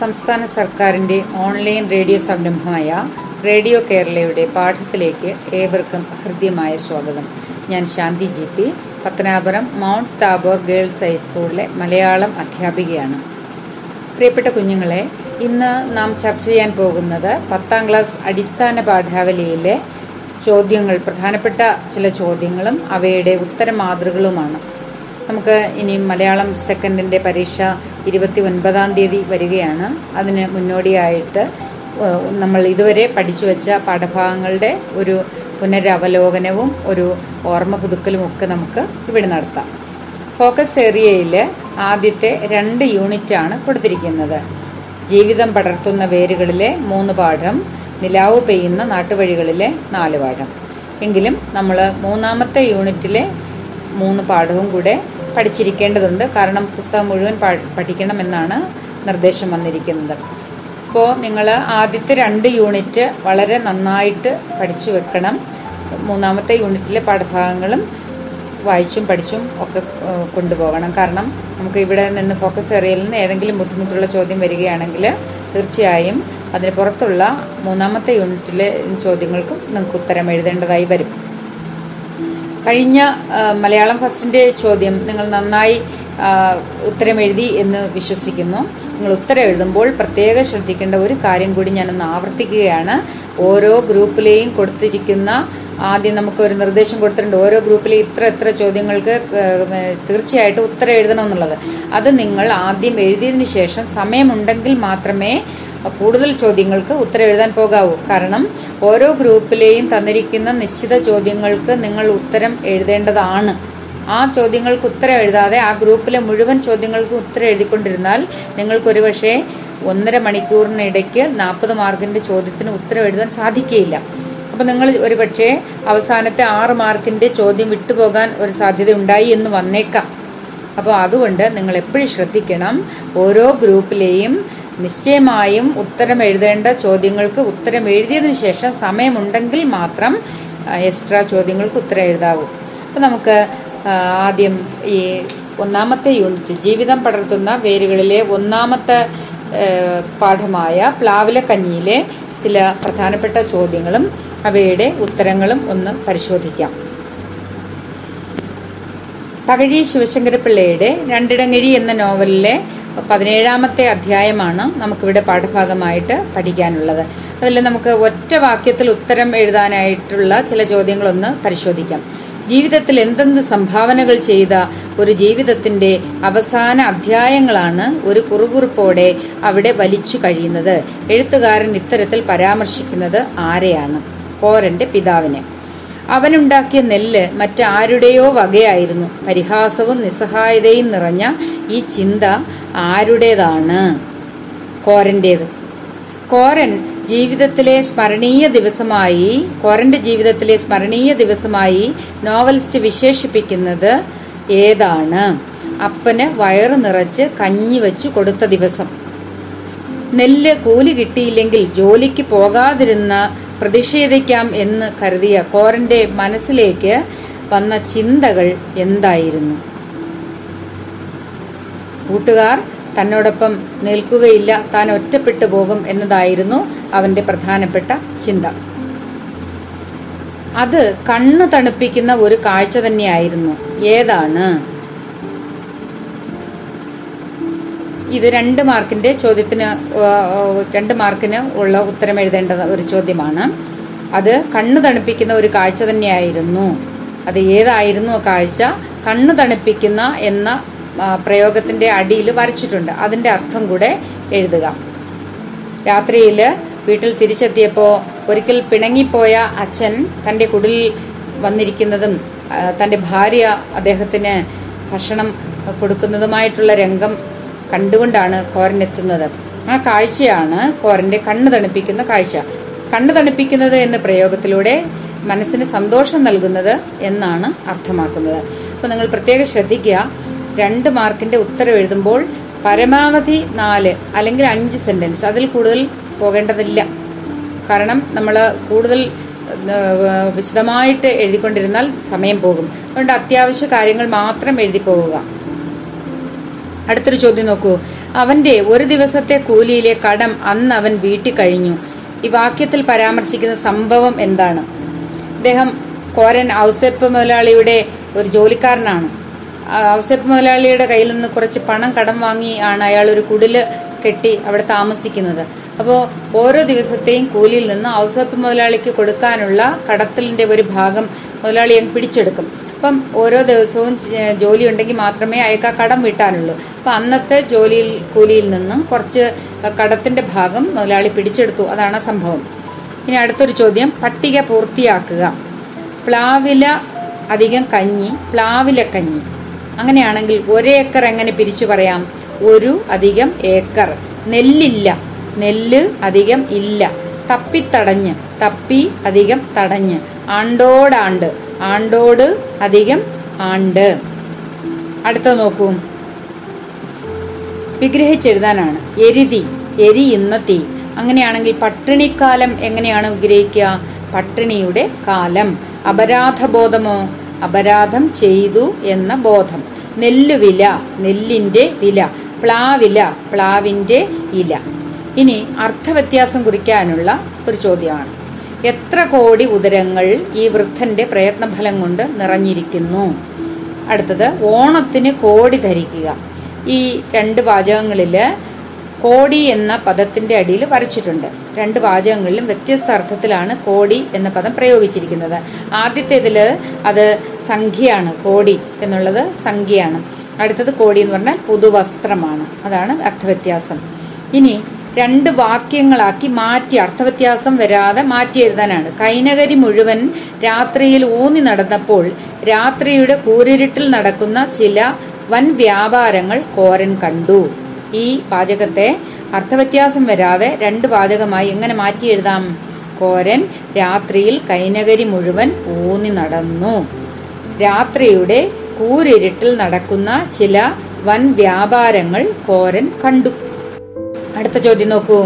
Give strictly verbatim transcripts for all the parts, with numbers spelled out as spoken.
സംസ്ഥാന സർക്കാരിൻ്റെ online radio സംരംഭമായ റേഡിയോ കേരളയുടെ പാഠത്തിലേക്ക് ഏവർക്കും ഹൃദ്യമായ സ്വാഗതം. ഞാൻ Shanthi G P, Pathanapuram Mount Tabor girls ഹൈസ്കൂളിലെ മലയാളം അധ്യാപികയാണ്. പ്രിയപ്പെട്ട കുഞ്ഞുങ്ങളെ, ഇന്ന് നാം ചർച്ച ചെയ്യാൻ പോകുന്നത് പത്താം ക്ലാസ് അടിസ്ഥാന പാഠാവലിയിലെ ചോദ്യങ്ങൾ, പ്രധാനപ്പെട്ട ചില ചോദ്യങ്ങളും അവയുടെ ഉത്തരമാതൃകളുമാണ്. നമുക്ക് ഇനി മലയാളം സെക്കൻഡിൻ്റെ പരീക്ഷ ഇരുപത്തി ഒൻപതാം തീയതി വരികയാണ്. അതിന് മുന്നോടിയായിട്ട് നമ്മൾ ഇതുവരെ പഠിച്ചു വച്ച പാഠഭാഗങ്ങളുടെ ഒരു പുനരവലോകനവും ഒരു ഓർമ്മ പുതുക്കലും ഒക്കെ നമുക്ക് ഇവിടെ നടത്താം. ഫോക്കസ് ഏരിയയിൽ ആദ്യത്തെ രണ്ട് യൂണിറ്റാണ് കൊടുത്തിരിക്കുന്നത്. ജീവിതം പടർത്തുന്ന വേരുകളിലെ മൂന്ന് പാഠം, നിലാവ് പെയ്യുന്ന നാട്ടുവഴികളിലെ നാല് പാഠം. എങ്കിലും നമ്മൾ മൂന്നാമത്തെ യൂണിറ്റിലെ മൂന്ന് പാഠവും കൂടെ പഠിച്ചിരിക്കേണ്ടതുണ്ട്. കാരണം പുസ്തകം മുഴുവൻ പഠിക്കണമെന്നാണ് നിർദ്ദേശം വന്നിരിക്കുന്നത്. അപ്പോൾ നിങ്ങൾ ആദ്യത്തെ രണ്ട് യൂണിറ്റ് വളരെ നന്നായിട്ട് പഠിച്ചു വെക്കണം. മൂന്നാമത്തെ യൂണിറ്റിലെ പാഠഭാഗങ്ങളും വായിച്ചും പഠിച്ചും ഒക്കെ കൊണ്ടുപോകണം. കാരണം നമുക്ക് ഇവിടെ നിന്ന് ഫോക്കസ് ഏരിയയിൽ നിന്ന് ഏതെങ്കിലും ബുദ്ധിമുട്ടുള്ള ചോദ്യം വരികയാണെങ്കിൽ തീർച്ചയായും അതിന് പുറത്തുള്ള മൂന്നാമത്തെ യൂണിറ്റിലെ ചോദ്യങ്ങൾക്കും നിങ്ങൾക്ക് ഉത്തരം എഴുതേണ്ടതായി വരും. കഴിഞ്ഞ മലയാളം ഫസ്റ്റിൻ്റെ ചോദ്യം നിങ്ങൾ നന്നായി ഉത്തരം എഴുതി എന്ന് വിശ്വസിക്കുന്നു. നിങ്ങൾ ഉത്തരം എഴുതുമ്പോൾ പ്രത്യേകം ശ്രദ്ധിക്കേണ്ട ഒരു കാര്യം കൂടി ഞാനൊന്ന് ആവർത്തിക്കുകയാണ്. ഓരോ ഗ്രൂപ്പിലെയും കൊടുത്തിരിക്കുന്ന ആദ്യം നമുക്ക് ഒരു നിർദ്ദേശം കൊടുത്തിട്ടുണ്ട്, ഓരോ ഗ്രൂപ്പിലെയും ഇത്ര എത്ര ചോദ്യങ്ങൾക്ക് തീർച്ചയായിട്ടും ഉത്തരം എഴുതണം എന്നുള്ളത്. അത് നിങ്ങൾ ആദ്യം എഴുതിയതിന് ശേഷം സമയമുണ്ടെങ്കിൽ മാത്രമേ കൂടുതൽ ചോദ്യങ്ങൾക്ക് ഉത്തരം എഴുതാൻ പോകാവൂ. കാരണം ഓരോ ഗ്രൂപ്പിലെയും തന്നിരിക്കുന്ന നിശ്ചിത ചോദ്യങ്ങൾക്ക് നിങ്ങൾ ഉത്തരം എഴുതേണ്ടതാണ്. ആ ചോദ്യങ്ങൾക്ക് ഉത്തരം എഴുതാതെ ആ ഗ്രൂപ്പിലെ മുഴുവൻ ചോദ്യങ്ങൾക്ക് ഉത്തരം എഴുതിക്കൊണ്ടിരുന്നാൽ നിങ്ങൾക്കൊരു പക്ഷേ ഒന്നര മണിക്കൂറിനിടയ്ക്ക് നാൽപ്പത് മാർക്കിൻ്റെ ചോദ്യത്തിന് ഉത്തരം എഴുതാൻ സാധിക്കുകയില്ല. അപ്പം നിങ്ങൾ ഒരു പക്ഷേ അവസാനത്തെ ആറ് മാർക്കിൻ്റെ ചോദ്യം വിട്ടുപോകാൻ ഒരു സാധ്യത ഉണ്ടായി എന്ന് വന്നേക്കാം. അപ്പോൾ അതുകൊണ്ട് നിങ്ങൾ എപ്പോഴും ശ്രദ്ധിക്കണം, ഓരോ ഗ്രൂപ്പിലെയും നിശ്ചയമായും ഉത്തരം എഴുതേണ്ട ചോദ്യങ്ങൾക്ക് ഉത്തരം എഴുതിയതിനു ശേഷം സമയമുണ്ടെങ്കിൽ മാത്രം എക്സ്ട്രാ ചോദ്യങ്ങൾക്ക് ഉത്തരം എഴുതാവൂ. അപ്പം നമുക്ക് ആദ്യം ഈ ഒന്നാമത്തെ യൂണിറ്റ് ജീവിതം പടർത്തുന്ന വേരുകളിലെ ഒന്നാമത്തെ പാഠമായ പ്ലാവില കഞ്ഞിയിലെ ചില പ്രധാനപ്പെട്ട ചോദ്യങ്ങളും അവയുടെ ഉത്തരങ്ങളും ഒന്ന് പരിശോധിക്കാം. തകഴി ശിവശങ്കരപിള്ളയുടെ രണ്ടിടങ്ങഴി എന്ന നോവലിലെ പതിനേഴാമത്തെ അധ്യായമാണ് നമുക്കിവിടെ പാഠഭാഗമായിട്ട് പഠിക്കാനുള്ളത്. അതിൽ നമുക്ക് ഒറ്റ വാക്യത്തിൽ ഉത്തരം എഴുതാനായിട്ടുള്ള ചില ചോദ്യങ്ങളൊന്ന് പരിശോധിക്കാം. ജീവിതത്തിൽ എന്തെന്ത് സംഭാവനകൾ ചെയ്ത ഒരു ജീവിതത്തിന്റെ അവസാന അധ്യായങ്ങളാണ് ഒരു കുറുകുറുപ്പോടെ അവിടെ വലിച്ചു കഴിയുന്നത്. എഴുത്തുകാരൻ ഇത്തരത്തിൽ പരാമർശിക്കുന്നത് ആരെയാണ്? കോരന്റെ പിതാവിനെ. അവനുണ്ടാക്കിയ നെല്ല് മറ്റാരുടെയോ വകയായിരുന്നു. പരിഹാസവും നിസ്സഹായതയും നിറഞ്ഞ ഈ ചിന്ത ആരുടേതാണ്? കോരന്റേത്. കോരൻ ജീവിതത്തിലെ സ്മരണീയ ദിവസമായി കോരന്റെ ജീവിതത്തിലെ സ്മരണീയ ദിവസമായി നോവലിസ്റ്റ് വിശേഷിപ്പിക്കുന്നത് ഏതാണ്? അപ്പന് വയറ് നിറച്ച് കഞ്ഞി വെച്ചു കൊടുത്ത ദിവസം. നെല്ല് കൂലി കിട്ടിയില്ലെങ്കിൽ ജോലിക്ക് പോകാതിരുന്ന പ്രതിഷേധിക്കാം എന്ന് കരുതിയ കോരന്റെ മനസ്സിലേക്ക് വന്ന ചിന്തകൾ എന്തായിരുന്നു? കൂട്ടുകാർ തന്നോടൊപ്പം നിൽക്കുകയില്ല, താൻ ഒറ്റപ്പെട്ടു പോകും എന്നതായിരുന്നു അവന്റെ പ്രധാനപ്പെട്ട ചിന്ത. അത് കണ്ണു തണുപ്പിക്കുന്ന ഒരു കാഴ്ച തന്നെയായിരുന്നു. ഏതാണ്? ഇത് രണ്ട് മാർക്കിന്റെ ചോദ്യത്തിന് രണ്ട് മാർക്കിന് ഉള്ള ഉത്തരം എഴുതേണ്ട ഒരു ചോദ്യമാണ്. അത് കണ്ണു തണുപ്പിക്കുന്ന ഒരു കാഴ്ച തന്നെയായിരുന്നു. അത് ഏതായിരുന്നു കാഴ്ച? കണ്ണു തണുപ്പിക്കുന്ന എന്ന പ്രയോഗത്തിന്റെ അടിയിൽ വരച്ചിട്ടുണ്ട്, അതിന്റെ അർത്ഥം കൂടെ എഴുതുക. രാത്രിയിൽ വീട്ടിൽ തിരിച്ചെത്തിയപ്പോൾ ഒരിക്കൽ പിണങ്ങിപ്പോയ അച്ഛൻ തന്റെ കുടിലിൽ വന്നിരിക്കുന്നതും തന്റെ ഭാര്യ അദ്ദേഹത്തിന് ഭക്ഷണം കൊടുക്കുന്നതുമായിട്ടുള്ള രംഗം കണ്ടുകൊണ്ടാണ് കോരനെത്തുന്നത്. ആ കാഴ്ചയാണ് കോരന്റെ കണ്ണ് തണുപ്പിക്കുന്ന കാഴ്ച. കണ്ണ് തണുപ്പിക്കുന്നത് എന്ന പ്രയോഗത്തിലൂടെ മനസ്സിന് സന്തോഷം നൽകുന്നത് എന്നാണ് അർത്ഥമാക്കുന്നത്. അപ്പോൾ നിങ്ങൾ പ്രത്യേകം ശ്രദ്ധിക്കുക, രണ്ട് മാർക്കിന്റെ ഉത്തരം എഴുതുമ്പോൾ പരമാവധി നാല് അല്ലെങ്കിൽ അഞ്ച് സെന്റൻസ്, അതിൽ കൂടുതൽ പോകേണ്ടതില്ല. കാരണം നമ്മൾ കൂടുതൽ വിശദമായിട്ട് എഴുതിക്കൊണ്ടിരുന്നാൽ സമയം പോകും. അതുകൊണ്ട് അത്യാവശ്യ കാര്യങ്ങൾ മാത്രം എഴുതി പോവുക. അടുത്തൊരു ചോദ്യം നോക്കൂ. അവന്റെ ഒരു ദിവസത്തെ കൂലിയിലെ കടം അന്ന് അവൻ വീട്ടി കഴിഞ്ഞു. ഈ വാക്യത്തിൽ പരാമർശിക്കുന്ന സംഭവം എന്താണ്? അദ്ദേഹം കോരൻ ഔസേപ്പ് മുതലാളിയുടെ ഒരു ജോലിക്കാരനാണ്. ഔസേപ്പ് മുതലാളിയുടെ കയ്യിൽ നിന്ന് കുറച്ച് പണം കടം വാങ്ങി ആണ് അയാൾ ഒരു കുടില് കെട്ടി അവിടെ താമസിക്കുന്നത്. അപ്പോൾ ഓരോ ദിവസത്തെയും കൂലിയിൽ നിന്ന് ഔസേപ്പ് മുതലാളിക്ക് കൊടുക്കാനുള്ള കടത്തലിന്റെ ഒരു ഭാഗം മുതലാളി അങ്ങ് പിടിച്ചെടുക്കും. അപ്പം ഓരോ ദിവസവും ജോലി ഉണ്ടെങ്കിൽ മാത്രമേ അയാൾക്ക് ആ കടം വീട്ടാനുള്ളൂ. അപ്പം അന്നത്തെ ജോലിയിൽ കൂലിയിൽ നിന്നും കുറച്ച് കടത്തിന്റെ ഭാഗം മുതലാളി പിടിച്ചെടുത്തു. അതാണ് സംഭവം. ഇനി അടുത്തൊരു ചോദ്യം, പട്ടിക പൂർത്തിയാക്കുക. പ്ലാവില അധികം കഞ്ഞി, പ്ലാവിലക്കഞ്ഞി. അങ്ങനെയാണെങ്കിൽ ഒരേ ഏക്കർ എങ്ങനെ പിരിച്ചു പറയാം? ഒരു അധികം ഏക്കർ. നെല്ലില്ല, നെല്ല് അധികം ഇല്ല. തപ്പിത്തടഞ്ഞ്, തപ്പി അധികം തടഞ്ഞ്. ആണ്ടോടാണ്ട്, ആണ്ടോട് അധികം ആണ്ട്. അടുത്ത നോക്കൂ, വിഗ്രഹിച്ചെഴുതാനാണ്. എരിതി, എരി ഇന്ന തീ. അങ്ങനെയാണെങ്കിൽ പട്ടിണിക്കാലം എങ്ങനെയാണ് വിഗ്രഹിക്കുക? പട്ടിണിയുടെ കാലം. അപരാധബോധമോ? അപരാധം ചെയ്തു എന്ന ബോധം. നെല്ലുവില, നെല്ലിന്റെ വില. പ്ലാവില, പ്ലാവിന്റെ ഇല. ഇനി അർത്ഥവ്യത്യാസം കുറിക്കാനുള്ള ഒരു ചോദ്യമാണ്. എത്ര കോടി ഉദരങ്ങൾ ഈ വൃദ്ധന്റെ പ്രയത്നഫലം കൊണ്ട് നിറഞ്ഞിരിക്കുന്നു? അടുത്തത്, ഓണത്തിന് കോടി ധരിക്കുക. ഈ രണ്ട് വാചകങ്ങളില് കോടി എന്ന പദത്തിന്റെ അടിയിൽ വരച്ചിട്ടുണ്ട്. രണ്ട് വാചകങ്ങളിലും വ്യത്യസ്ത അർത്ഥത്തിലാണ് കോടി എന്ന പദം പ്രയോഗിച്ചിരിക്കുന്നത്. ആദ്യത്തേതിൽ അത് സംഖ്യയാണ്, കോടി എന്നുള്ളത് സംഖ്യയാണ്. അടുത്തത് കോടി എന്ന് പറഞ്ഞാൽ പുതുവസ്ത്രമാണ്. അതാണ് അർത്ഥവ്യത്യാസം. ഇനി രണ്ട് വാക്യങ്ങളാക്കി മാറ്റി അർത്ഥവ്യത്യാസം വരാതെ മാറ്റി എഴുതാനാണ്. കൈനകരി മുഴുവൻ രാത്രിയിൽ ഊന്നി നടന്നപ്പോൾ രാത്രിയുടെ കൂരിരുട്ടിൽ നടക്കുന്ന ചില വൻ വ്യാപാരങ്ങൾ കോരൻ കണ്ടു. ഈ വാചകത്തെ അർത്ഥവ്യത്യാസം വരാതെ രണ്ട് വാചകമായി എങ്ങനെ മാറ്റി എഴുതാം? കോരൻ രാത്രിയിൽ കൈനകരി മുഴുവൻ ഊന്നി നടന്നു. രാത്രിയുടെ കൂരിരുട്ടിൽ നടക്കുന്ന ചില വൻ വ്യാപാരങ്ങൾ കോരൻ കണ്ടു. അടുത്ത ചോദ്യം നോക്കൂ,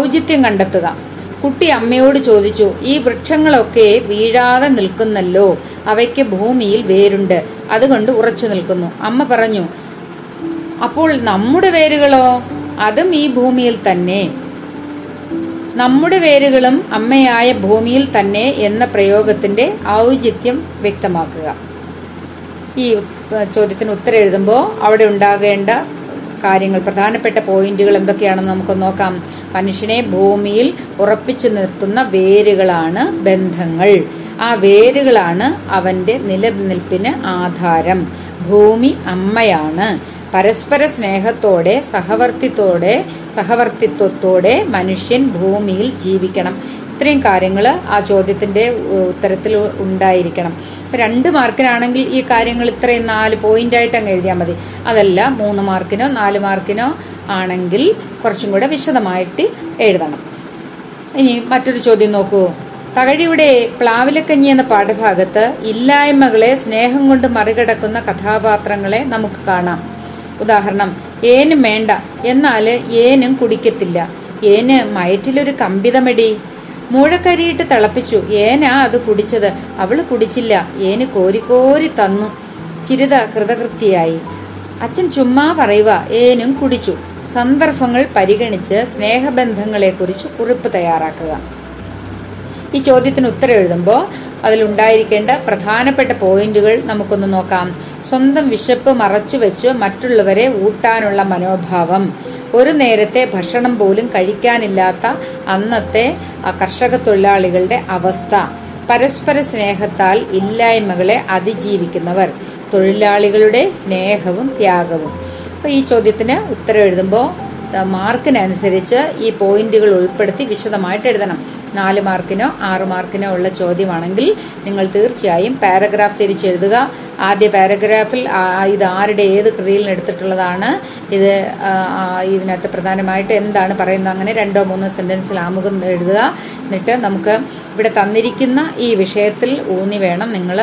ഔചിത്യം കണ്ടെത്തുക. കുട്ടി അമ്മയോട് ചോദിച്ചു, ഈ വൃക്ഷങ്ങളൊക്കെ വീഴാതെ നിൽക്കുന്നല്ലോ, അവയ്ക്ക് ഭൂമിയിൽ വേരുണ്ട്, അതുകൊണ്ട് ഉറച്ചു നിൽക്കുന്നു. അമ്മ പറഞ്ഞു, അപ്പോൾ നമ്മുടെ വേരുകളോ? അതും ഈ ഭൂമിയിൽ തന്നെ. നമ്മുടെ വേരുകളും അമ്മയായ ഭൂമിയിൽ തന്നെ എന്ന പ്രയോഗത്തിന്റെ ഔചിത്യം വ്യക്തമാക്കുക. ഈ ചോദ്യത്തിന് ഉത്തരം എഴുതുമ്പോൾ അവിടെ ഉണ്ടാകേണ്ട കാര്യങ്ങൾ, പ്രധാനപ്പെട്ട പോയിന്റുകൾ എന്തൊക്കെയാണെന്ന് നമുക്ക് നോക്കാം. മനുഷ്യനെ ഭൂമിയിൽ ഉറപ്പിച്ചു നിർത്തുന്ന വേരുകളാണ് ബന്ധങ്ങൾ. ആ വേരുകളാണ് അവന്റെ നിലനിൽപ്പിന് ആധാരം. ഭൂമി അമ്മയാണ്. പരസ്പര സ്നേഹത്തോടെ സഹവർത്തിത്തോടെ സഹവർത്തിത്വത്തോടെ മനുഷ്യൻ ഭൂമിയിൽ ജീവിക്കണം. ഇത്രയും കാര്യങ്ങൾ ആ ചോദ്യത്തിന്റെ ഉത്തരത്തിൽ ഉണ്ടായിരിക്കണം. രണ്ട് മാർക്കിനാണെങ്കിൽ ഈ കാര്യങ്ങൾ ഇത്രയും നാല് പോയിന്റായിട്ട് അങ്ങ് എഴുതിയാൽ മതി. അതല്ല മൂന്ന് മാർക്കിനോ നാല് മാർക്കിനോ ആണെങ്കിൽ കുറച്ചും കൂടെ വിശദമായിട്ട് എഴുതണം. ഇനി മറ്റൊരു ചോദ്യം നോക്കൂ. തകഴിയുടെ പ്ലാവിലക്കഞ്ഞി എന്ന പാഠഭാഗത്ത് ഇല്ലായ്മകളെ സ്നേഹം കൊണ്ട് മറികടക്കുന്ന കഥാപാത്രങ്ങളെ നമുക്ക് കാണാം. ഉദാഹരണം, ഏനും വേണ്ട, എന്നാല് ഏനും കുടിക്കത്തില്ല. ഏന് മയറ്റിലൊരു കമ്പിതമടി. മൂഴക്കരിയിട്ട് തിളപ്പിച്ചു, ഏനാ അത് കുടിച്ചത്, അവള് കുടിച്ചില്ല, ഏന് കോരിക്കോരി തന്നു. ചിരിത കൃതകൃത്യായി. അച്ഛൻ ചുമ്മാ പറയുക, ഏനും കുടിച്ചു. സന്ദർഭങ്ങൾ പരിഗണിച്ച് സ്നേഹബന്ധങ്ങളെക്കുറിച്ച് കുറിപ്പ് തയ്യാറാക്കുക. ഈ ചോദ്യത്തിന് ഉത്തരം എഴുതുമ്പോൾ അതിലുണ്ടായിരിക്കേണ്ട പ്രധാനപ്പെട്ട പോയിന്റുകൾ നമുക്കൊന്ന് നോക്കാം. സ്വന്തം വിശപ്പ് മറച്ചുവെച്ച് മറ്റുള്ളവരെ ഊട്ടാനുള്ള മനോഭാവം. ഒരു നേരത്തെ ഭക്ഷണം പോലും കഴിക്കാനില്ലാത്ത അന്നത്തെ കർഷക തൊഴിലാളികളുടെ അവസ്ഥ. പരസ്പര സ്നേഹത്താൽ ഇല്ലായ്മകളെ അതിജീവിക്കുന്നവർ. തൊഴിലാളികളുടെ സ്നേഹവും ത്യാഗവും. അപ്പോൾ ഈ ചോദ്യത്തിന് ഉത്തരം എഴുതുമ്പോൾ മാർക്കിനനുസരിച്ച് ഈ പോയിന്റുകൾ ഉൾപ്പെടുത്തി വിശദമായിട്ട് എഴുതണം. നാല് മാർക്കിനോ ആറ് മാർക്കിനോ ഉള്ള ചോദ്യമാണെങ്കിൽ നിങ്ങൾ തീർച്ചയായും പാരഗ്രാഫ് തിരിച്ചെഴുതുക. ആദ്യ പാരഗ്രാഫിൽ ഇത് ആരുടെ ഏത് കൃതിയിൽ എടുത്തിട്ടുള്ളതാണ്, ഇത് ഇതിനകത്ത് പ്രധാനമായിട്ട് എന്താണ് പറയുന്നത്, അങ്ങനെ രണ്ടോ മൂന്നോ സെൻറ്റൻസിൽ ആമുഖം എഴുതുക. എന്നിട്ട് നമുക്ക് ഇവിടെ തന്നിരിക്കുന്ന ഈ വിഷയത്തിൽ ഊന്നി വേണം നിങ്ങൾ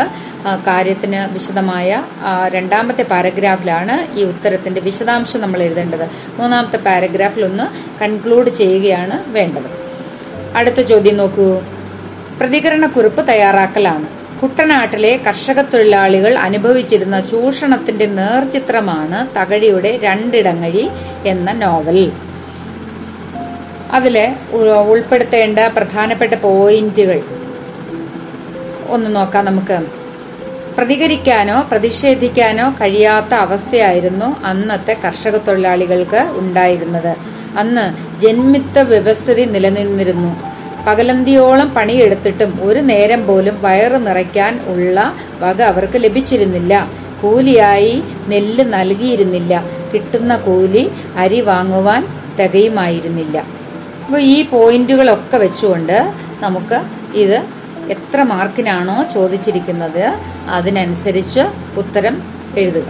കാര്യത്തിന് വിശദമായ രണ്ടാമത്തെ പാരഗ്രാഫിലാണ് ഈ ഉത്തരത്തിൻ്റെ വിശദാംശം നമ്മൾ എഴുതേണ്ടത്. മൂന്നാമത്തെ പാരഗ്രാഫിൽ ഒന്ന് കൺക്ലൂഡ് ചെയ്യുകയാണ് വേണ്ടത്. അടുത്ത ചോദ്യം നോക്കൂ, പ്രതികരണക്കുറിപ്പ് തയ്യാറാക്കലാണ്. കുട്ടനാട്ടിലെ കർഷക തൊഴിലാളികൾ അനുഭവിച്ചിരുന്ന ചൂഷണത്തിന്റെ നേർചിത്രമാണ് തകഴിയുടെ രണ്ടിടങ്ങഴി എന്ന നോവൽ. അതിൽ ഉൾപ്പെടുത്തേണ്ട പ്രധാനപ്പെട്ട പോയിന്റുകൾ ഒന്ന് നോക്കാം നമുക്ക്. പ്രതികരിക്കാനോ പ്രതിഷേധിക്കാനോ കഴിയാത്ത അവസ്ഥയായിരുന്നു അന്നത്തെ കർഷക തൊഴിലാളികൾക്ക് ഉണ്ടായിരുന്നത്. അന്ന് ജന്മിത്ത വ്യവസ്ഥിതി നിലനിന്നിരുന്നു. പകലന്തിയോളം പണിയെടുത്തിട്ടും ഒരു നേരം പോലും വയറ് നിറയ്ക്കാൻ ഉള്ള വക അവർക്ക് ലഭിച്ചിരുന്നില്ല. കൂലിയായി നെല്ല് നൽകിയിരുന്നില്ല. കിട്ടുന്ന കൂലി അരി വാങ്ങുവാൻ തികയുമായിരുന്നില്ല. അപ്പോൾ ഈ പോയിന്റുകളൊക്കെ വെച്ചുകൊണ്ട് നമുക്ക് ഇത് എത്ര മാർക്കിനാണോ ചോദിച്ചിരിക്കുന്നത് അതിനനുസരിച്ച് ഉത്തരം എഴുതുക.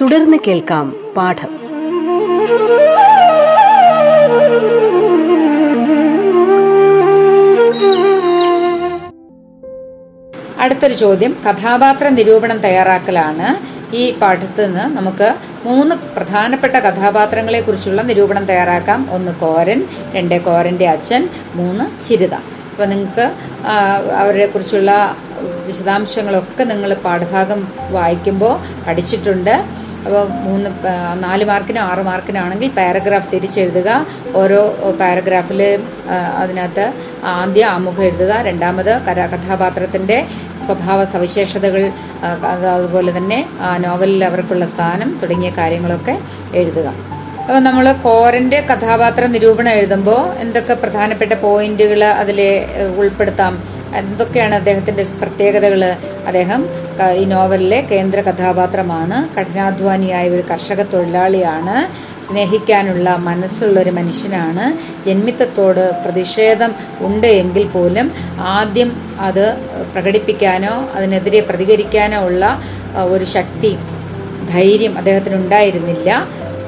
തുടർന്ന് കേൾക്കാം പാഠം. അടുത്തൊരു ചോദ്യം കഥാപാത്ര നിരൂപണം തയ്യാറാക്കലാണ്. ഈ പാഠത്ത് നിന്ന് നമുക്ക് മൂന്ന് പ്രധാനപ്പെട്ട കഥാപാത്രങ്ങളെ കുറിച്ചുള്ള നിരൂപണം തയ്യാറാക്കാം. ഒന്ന് കോരൻ, രണ്ട് കോരന്റെ അച്ഛൻ, മൂന്ന് ചിരിത. അപ്പോൾ നിങ്ങൾക്ക് അവരെ കുറിച്ചുള്ള വിശദാംശങ്ങളൊക്കെ നിങ്ങൾ പാഠഭാഗം വായിക്കുമ്പോൾ പഠിച്ചിട്ടുണ്ട്. അപ്പോൾ മൂന്ന് നാല് മാർക്കിനും ആറ് മാർക്കിനാണെങ്കിൽ പാരഗ്രാഫ് തിരിച്ചെഴുതുക. ഓരോ പാരഗ്രാഫിൽ അതിനകത്ത് ആദ്യം ആമുഖം എഴുതുക. രണ്ടാമത് കഥാപാത്രത്തിൻ്റെ സ്വഭാവ സവിശേഷതകൾ, അതുപോലെ തന്നെ നോവലിൽ അവർക്കുള്ള സ്ഥാനം തുടങ്ങിയ കാര്യങ്ങളൊക്കെ എഴുതുക. അപ്പോൾ നമ്മൾ കോരൻ്റെ കഥാപാത്ര നിരൂപണം എഴുതുമ്പോൾ എന്തൊക്കെ പ്രധാനപ്പെട്ട പോയിന്റുകൾ അതിൽ ഉൾപ്പെടുത്താം, എന്തൊക്കെയാണ് അദ്ദേഹത്തിൻ്റെ പ്രത്യേകതകൾ? അദ്ദേഹം ഈ നോവലിലെ കേന്ദ്ര കഥാപാത്രമാണ്. കഠിനാധ്വാനിയായ ഒരു കർഷക തൊഴിലാളിയാണ്. സ്നേഹിക്കാനുള്ള മനസ്സുള്ളൊരു മനുഷ്യനാണ്. ജന്മിത്തത്തോട് പ്രതിഷേധം ഉണ്ട് എങ്കിൽ പോലും ആദ്യം അത് പ്രകടിപ്പിക്കാനോ അതിനെതിരെ പ്രതികരിക്കാനോ ഉള്ള ഒരു ശക്തി, ധൈര്യം അദ്ദേഹത്തിനുണ്ടായിരുന്നില്ല.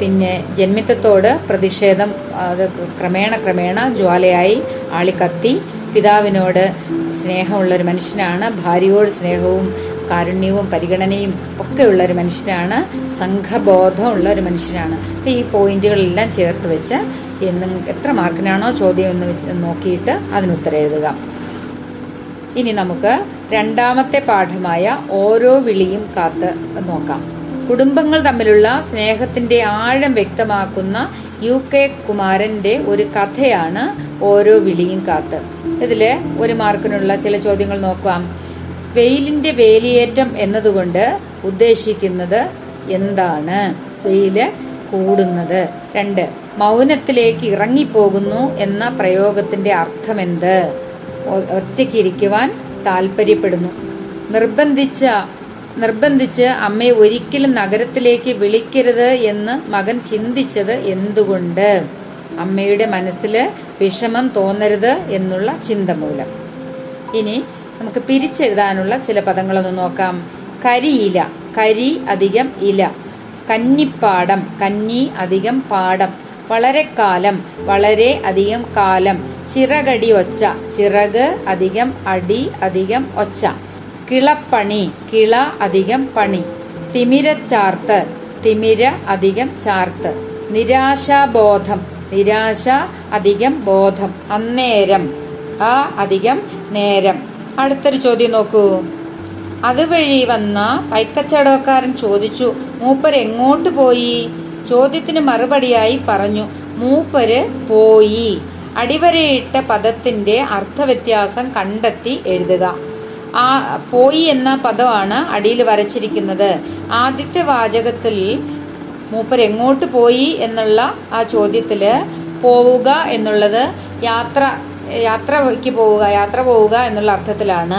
പിന്നെ ജന്മിത്തത്തോട് പ്രതിഷേധം അത് ക്രമേണ ക്രമേണ ജ്വാലയായി ആളിക്കത്തി. പിതാവിനോട് സ്നേഹമുള്ളൊരു മനുഷ്യനാണ്. ഭാര്യയോട് സ്നേഹവും കാരുണ്യവും പരിഗണനയും ഒക്കെ ഉള്ളൊരു മനുഷ്യനാണ്. സംഘബോധം ഉള്ള ഒരു മനുഷ്യനാണ്. അപ്പോൾ ഈ പോയിന്റുകളെല്ലാം ചേർത്ത് വെച്ച് എത്ര മാർക്കിനാണോ ചോദ്യം എന്ന് നോക്കിയിട്ട് അതിനുത്തരം എഴുതുക. ഇനി നമുക്ക് രണ്ടാമത്തെ പാഠമായ ഓരോ വിളിയും കാത്ത് നോക്കാം. കുടുംബങ്ങൾ തമ്മിലുള്ള സ്നേഹത്തിന്റെ ആഴം വ്യക്തമാക്കുന്ന യു കെ കുമാരന്റെ ഒരു കഥയാണ് ഓരോ വിളിയും കാത്ത്. ഇതില് ഒരു മാർക്കിനുള്ള ചില ചോദ്യങ്ങൾ നോക്കാം. വെയിലിന്റെ വേലിയേറ്റം എന്നതുകൊണ്ട് ഉദ്ദേശിക്കുന്നത് എന്താണ്? വെയില് കൂടുന്നത്. രണ്ട്, മൗനത്തിലേക്ക് ഇറങ്ങിപ്പോകുന്നു എന്ന പ്രയോഗത്തിന്റെ അർത്ഥമെന്ത്? ഒറ്റയ്ക്കിരിക്കുവാൻ താല്പര്യപ്പെടുന്നു. നിർബന്ധിച്ച നിർബന്ധിച്ച് അമ്മയെ ഒരിക്കലും നഗരത്തിലേക്ക് വിളിക്കരുത് എന്ന് മകൻ ചിന്തിച്ചത് എന്തുകൊണ്ട്? അമ്മയുടെ മനസ്സിൽ വിഷമം തോന്നരുത് എന്നുള്ള ചിന്ത മൂലം. ഇനി നമുക്ക് പിരിച്ചെഴുതാനുള്ള ചില പദങ്ങളൊന്ന് നോക്കാം. കരിയില, കരി അധികം ഇല. കന്നിപ്പാടം, കന്നി അധികം പാടം. വളരെ കാലം, വളരെ അധികം കാലം. ചിറകടി ഒച്ച, ചിറക് അധികം അടി അധികം ഒച്ച. കിളപ്പണി, കിള അധികം പണി. തിമിരച്ചാർത്ത്, തിമിര അധികം ചാർത്ത്. നിരാശാബോധം, നിരാശ അധികം ബോധം. അന്നേരം, ആ അധികം നേരം. അടുത്തൊരു ചോദ്യം നോക്കൂ. അതുവഴി വന്ന പൈക്കച്ചവടക്കാരൻ ചോദിച്ചു, മൂപ്പര് എങ്ങോട്ട് പോയി? ചോദ്യത്തിന് മറുപടിയായി പറഞ്ഞു, മൂപ്പര് പോയി. അടിവരയിട്ട പദത്തിന്റെ അർത്ഥവ്യത്യാസം കണ്ടെത്തി എഴുതുക. ആ പോയി എന്ന പദമാണ് അടിയിൽ വരച്ചിരിക്കുന്നത്. ആദ്യത്തെ വാചകത്തിൽ മൂപ്പര് എങ്ങോട്ട് പോയി എന്നുള്ള ആ ചോദ്യത്തില് പോവുക എന്നുള്ളത് യാത്ര യാത്രയ്ക്ക് പോവുക യാത്ര പോവുക എന്നുള്ള അർത്ഥത്തിലാണ്.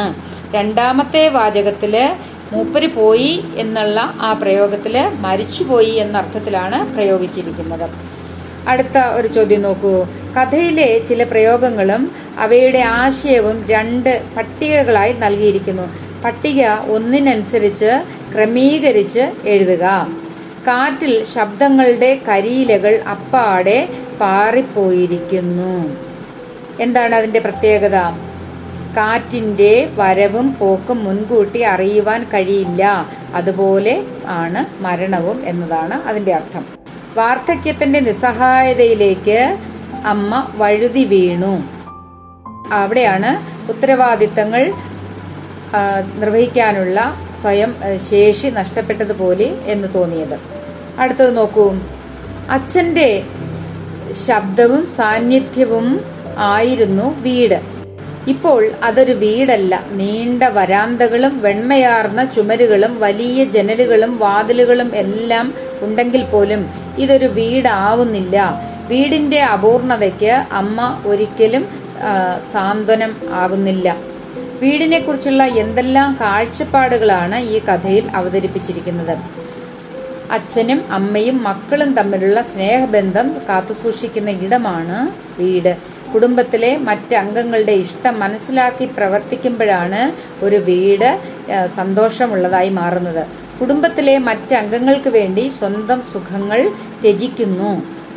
രണ്ടാമത്തെ വാചകത്തില് മൂപ്പര് പോയി എന്നുള്ള ആ പ്രയോഗത്തില് മരിച്ചുപോയി എന്ന അർത്ഥത്തിലാണ് പ്രയോഗിച്ചിരിക്കുന്നത്. അടുത്ത ഒരു ചോദ്യം നോക്കൂ. കഥയിലെ ചില പ്രയോഗങ്ങളും അവയുടെ ആശയവും രണ്ട് പട്ടികകളായി നൽകിയിരിക്കുന്നു. പട്ടിക ഒന്നിനനുസരിച്ച് ക്രമീകരിച്ച് എഴുതുക. കാറ്റിൽ ശബ്ദങ്ങളുടെ കരിയിലകൾ അപ്പാടെ പാറിപ്പോയിരിക്കുന്നു. എന്താണ് അതിന്റെ പ്രത്യേകത? കാറ്റിന്റെ വരവും പോക്കും മുൻകൂട്ടി അറിയുവാൻ കഴിയില്ല. അതുപോലെ ആണ് മരണവും എന്നതാണ് അതിന്റെ അർത്ഥം. വാർദ്ധക്യത്തിന്റെ നിസ്സഹായതയിലേക്ക് അമ്മ വഴുതി വീണു. അവിടെയാണ് ഉത്തരവാദിത്തങ്ങൾ നിർവഹിക്കാനുള്ള സ്വയം ശേഷി നഷ്ടപ്പെട്ടതുപോലെ എന്ന് തോന്നിയത്. അടുത്തത് നോക്കൂ. അച്ഛന്റെ ശബ്ദവും സാന്നിധ്യവും ആയിരുന്നു വീട്. ഇപ്പോൾ അതൊരു വീടല്ല, നീണ്ട വരാന്തകളും വെണ്മയാർന്ന ചുമരുകളും വലിയ ജനലുകളും വാതിലുകളും എല്ലാം ഉണ്ടെങ്കിൽ പോലും ഇതൊരു വീടാവുന്നില്ല. വീടിന്റെ അപൂർണതയ്ക്ക് അമ്മ ഒരിക്കലും സാന്ത്വനം ആകുന്നില്ല. വീടിനെ കുറിച്ചുള്ള എന്തെല്ലാം കാഴ്ചപ്പാടുകളാണ് ഈ കഥയിൽ അവതരിപ്പിച്ചിരിക്കുന്നത്. അച്ഛനും അമ്മയും മക്കളും തമ്മിലുള്ള സ്നേഹബന്ധം കാത്തുസൂക്ഷിക്കുന്ന ഇടമാണ് വീട്. കുടുംബത്തിലെ മറ്റംഗങ്ങളുടെ ഇഷ്ടം മനസ്സിലാക്കി പ്രവർത്തിക്കുമ്പോഴാണ് ഒരു വീട് സന്തോഷമുള്ളതായി മാറുന്നത്. കുടുംബത്തിലെ മറ്റംഗങ്ങൾക്ക് വേണ്ടി സ്വന്തം സുഖങ്ങൾ ത്യജിക്കുന്നു,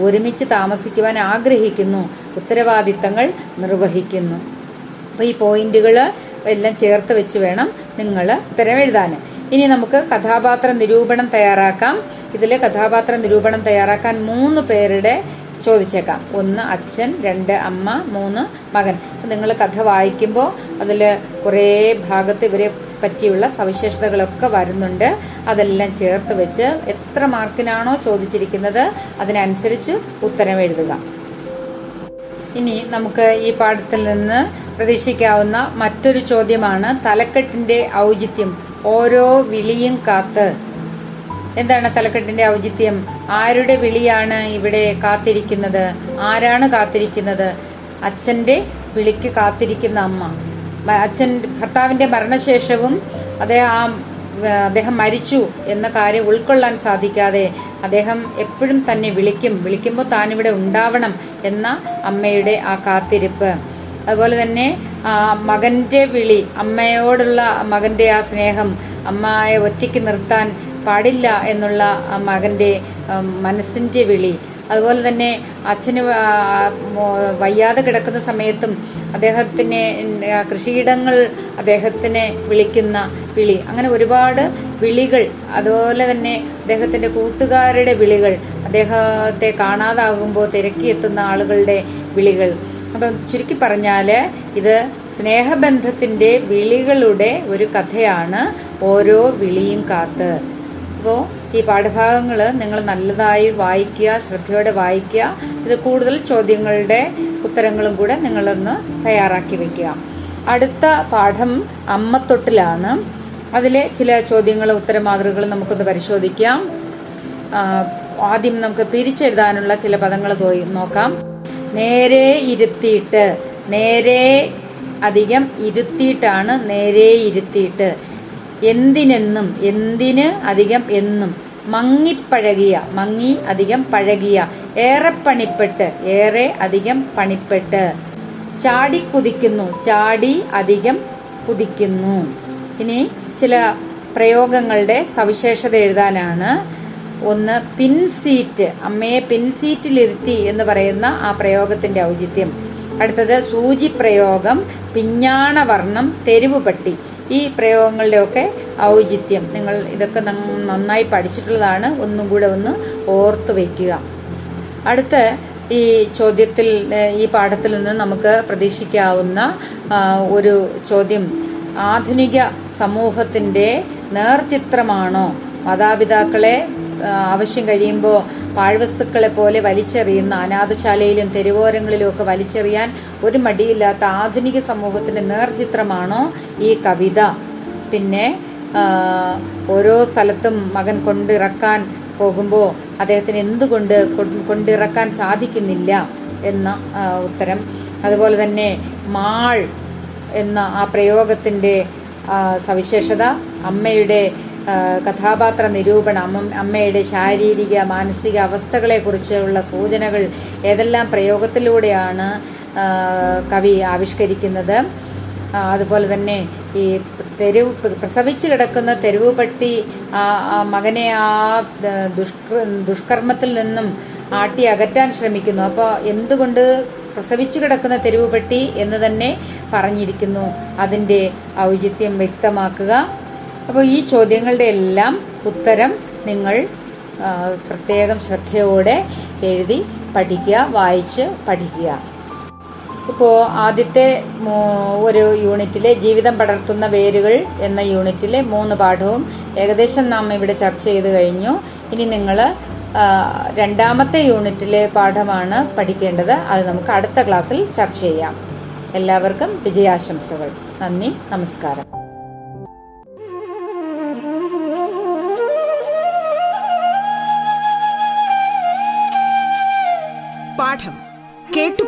ഒരുമിച്ച് താമസിക്കുവാൻ ആഗ്രഹിക്കുന്നു, ഉത്തരവാദിത്തങ്ങൾ നിർവഹിക്കുന്നു. അപ്പോൾ ഈ പോയിന്റുകൾ എല്ലാം ചേർത്ത് വെച്ച് വേണം നിങ്ങൾ ഉത്തരം എഴുതാൻ. ഇനി നമുക്ക് കഥാപാത്ര നിരൂപണം തയ്യാറാക്കാം. ഇതിലെ കഥാപാത്ര നിരൂപണം തയ്യാറാക്കാൻ മൂന്ന് പേരുടെ ചോദിച്ചേക്കാം. ഒന്ന് അച്ഛൻ, രണ്ട് അമ്മ, മൂന്ന് മകൻ. നിങ്ങൾ കഥ വായിക്കുമ്പോൾ അതിൽ കുറേ ഭാഗത്ത് ഇവരെ പറ്റിയുള്ള സവിശേഷതകളൊക്കെ വരുന്നുണ്ട്. അതെല്ലാം ചേർത്ത് വെച്ച് എത്ര മാർക്കിനാണോ ചോദിച്ചിരിക്കുന്നത് അതിനനുസരിച്ച് ഉത്തരം എഴുതുക. ഇനി നമുക്ക് ഈ പാഠത്തിൽ നിന്ന് പ്രതീക്ഷിക്കാവുന്ന മറ്റൊരു ചോദ്യമാണ് തലക്കെട്ടിന്റെ ഔചിത്യം. ഓരോ വിളിയും കാത്ത്. എന്താണ് തലക്കെട്ടിന്റെ ഔചിത്യം? ആരുടെ വിളിയാണ് ഇവിടെ കാത്തിരിക്കുന്നത്? ആരാണ് കാത്തിരിക്കുന്നത്? അച്ഛന്റെ വിളിക്ക് കാത്തിരിക്കുന്ന അമ്മ. അച്ഛൻ ഭർത്താവിന്റെ മരണശേഷവും അദ്ദേഹം അദ്ദേഹം മരിച്ചു എന്ന കാര്യം ഉൾക്കൊള്ളാൻ സാധിക്കാതെ അദ്ദേഹം എപ്പോഴും തന്നെ വിളിക്കും, വിളിക്കുമ്പോൾ താനിവിടെ ഉണ്ടാവണം എന്ന അമ്മയുടെ ആ കാത്തിരിപ്പ്. അതുപോലെ തന്നെ മകന്റെ വിളി, അമ്മയോടുള്ള മകന്റെ ആ സ്നേഹം, അമ്മയെ ഒറ്റയ്ക്ക് നിർത്താൻ പാടില്ല എന്നുള്ള മകന്റെ മനസ്സിന്റെ വിളി. അതുപോലെ തന്നെ അച്ഛന് വയ്യാതെ കിടക്കുന്ന സമയത്തും അദ്ദേഹത്തിനെ കൃഷിയിടങ്ങൾ അദ്ദേഹത്തിനെ വിളിക്കുന്ന വിളി. അങ്ങനെ ഒരുപാട് വിളികൾ. അതുപോലെ തന്നെ അദ്ദേഹത്തിന്റെ കൂട്ടുകാരുടെ വിളികൾ, അദ്ദേഹത്തെ കാണാതാകുമ്പോൾ തിരക്കി എത്തുന്ന ആളുകളുടെ വിളികൾ. അപ്പം ചുരുക്കി പറഞ്ഞാല് ഇത് സ്നേഹബന്ധത്തിന്റെ വിളികളുടെ ഒരു കഥയാണ്, ഓരോ വിളിയും കാത്ത്. അപ്പോൾ ഈ പാഠഭാഗങ്ങൾ നിങ്ങൾ നല്ലതായി വായിക്കുക, ശ്രദ്ധയോടെ വായിക്കുക. ഇത് കൂടുതൽ ചോദ്യങ്ങളുടെ ഉത്തരങ്ങളും കൂടെ നിങ്ങളൊന്ന് തയ്യാറാക്കി വയ്ക്കുക. അടുത്ത പാഠം അമ്മത്തൊട്ടിലാണ്. അതിലെ ചില ചോദ്യങ്ങളും ഉത്തരമാതൃകകളും നമുക്കൊന്ന് പരിശോധിക്കാം. ആദ്യം നമുക്ക് പിരിച്ചെഴുതാനുള്ള ചില പദങ്ങൾ നോക്കാം. നേരെ ഇരുത്തിയിട്ട്. നേരെ അധികം ഇരുത്തിയിട്ടാണ് നേരെ ഇരുത്തിയിട്ട്. എന്തിനെന്നും എന്തിന് അധികം എന്നും. മങ്ങിപ്പഴകിയ, മങ്ങി അധികം പഴകിയ. ഏറെ പണിപ്പെട്ട്, ഏറെ അധികം പണിപ്പെട്ട്. ചാടിക്കുതിക്കുന്നു, ചാടി അധികം കുതിക്കുന്നു. ഇനി ചില പ്രയോഗങ്ങളുടെ സവിശേഷത എഴുതാനാണ്. ഒന്ന്, പിൻസീറ്റ്. അമ്മയെ പിൻസീറ്റിലിരുത്തി എന്ന് പറയുന്ന ആ പ്രയോഗത്തിന്റെ ഔചിത്യം. അടുത്തത് സൂചി പ്രയോഗം, പിഞ്ഞാണവർണം, തെരുവുപട്ടി. ഈ പ്രയോഗങ്ങളുടെയൊക്കെ ഔചിത്യം നിങ്ങൾ ഇതൊക്കെ നന്നായി പഠിച്ചിട്ടുള്ളതാണ്. ഒന്നും കൂടെ ഒന്ന് ഓർത്തു വയ്ക്കുക. അടുത്ത ഈ ചോദ്യത്തിൽ ഈ പാഠത്തിൽ നിന്ന് നമുക്ക് പ്രതീക്ഷിക്കാവുന്ന ഒരു ചോദ്യം ആധുനിക സമൂഹത്തിന്റെ നേർചിത്രമാണോ? മാതാപിതാക്കളെ ആവശ്യം കഴിയുമ്പോൾ പാഴ്വസ്തുക്കളെ പോലെ വലിച്ചെറിയുന്ന, അനാഥശാലയിലും തെരുവോരങ്ങളിലും ഒക്കെ വലിച്ചെറിയാൻ ഒരു മടിയില്ലാത്ത ആധുനിക സമൂഹത്തിന്റെ നേർചിത്രമാണോ ഈ കവിത? പിന്നെ ഓരോ സ്ഥലത്തും മകൻ കൊണ്ടിറക്കാൻ പോകുമ്പോൾ അദ്ദേഹത്തിന് എന്തുകൊണ്ട് കൊണ്ടിറക്കാൻ സാധിക്കുന്നില്ല എന്ന ഉത്തരം. അതുപോലെ തന്നെ മാൾ എന്ന ആ പ്രയോഗത്തിന്റെ സവിശേഷത, അമ്മയുടെ കഥാപാത്ര നിരൂപണം, അമ്മയുടെ ശാരീരിക മാനസിക അവസ്ഥകളെ കുറിച്ചുള്ള സൂചനകൾ, ഏതെല്ലാം പ്രയോഗത്തിലൂടെയാണ് കവി ആവിഷ്കരിക്കുന്നത്. അതുപോലെ തന്നെ ഈ തെരുവ് പ്രസവിച്ചു കിടക്കുന്ന തെരുവ് പട്ടി മകനെ ആ ദുഷ്കൃ ദുഷ്കർമ്മത്തിൽ നിന്നും ആട്ടി അകറ്റാൻ ശ്രമിക്കുന്നു. അപ്പോൾ എന്തുകൊണ്ട് പ്രസവിച്ചു കിടക്കുന്ന തെരുവ് പട്ടി എന്ന് തന്നെ പറഞ്ഞിരിക്കുന്നു. അതിൻ്റെ ഔചിത്യം വ്യക്തമാക്കുക. അപ്പോൾ ഈ ചോദ്യങ്ങളുടെ എല്ലാം ഉത്തരം നിങ്ങൾ പ്രത്യേകം ശ്രദ്ധയോടെ എഴുതി പഠിക്കുക, വായിച്ച് പഠിക്കുക. ഇപ്പോൾ ആദ്യത്തെ ഒരു യൂണിറ്റിലെ ജീവിതം പടർത്തുന്ന വേരുകൾ എന്ന യൂണിറ്റിലെ മൂന്ന് പാഠവും ഏകദേശം നാം ഇവിടെ ചർച്ച ചെയ്ത് കഴിഞ്ഞു. ഇനി നിങ്ങൾ രണ്ടാമത്തെ യൂണിറ്റിലെ പാഠമാണ് പഠിക്കേണ്ടത്. അത് നമുക്ക് അടുത്ത ക്ലാസ്സിൽ ചർച്ച ചെയ്യാം. എല്ലാവർക്കും വിജയാശംസകൾ. നന്ദി, നമസ്കാരം. പാഠം കേട്ടു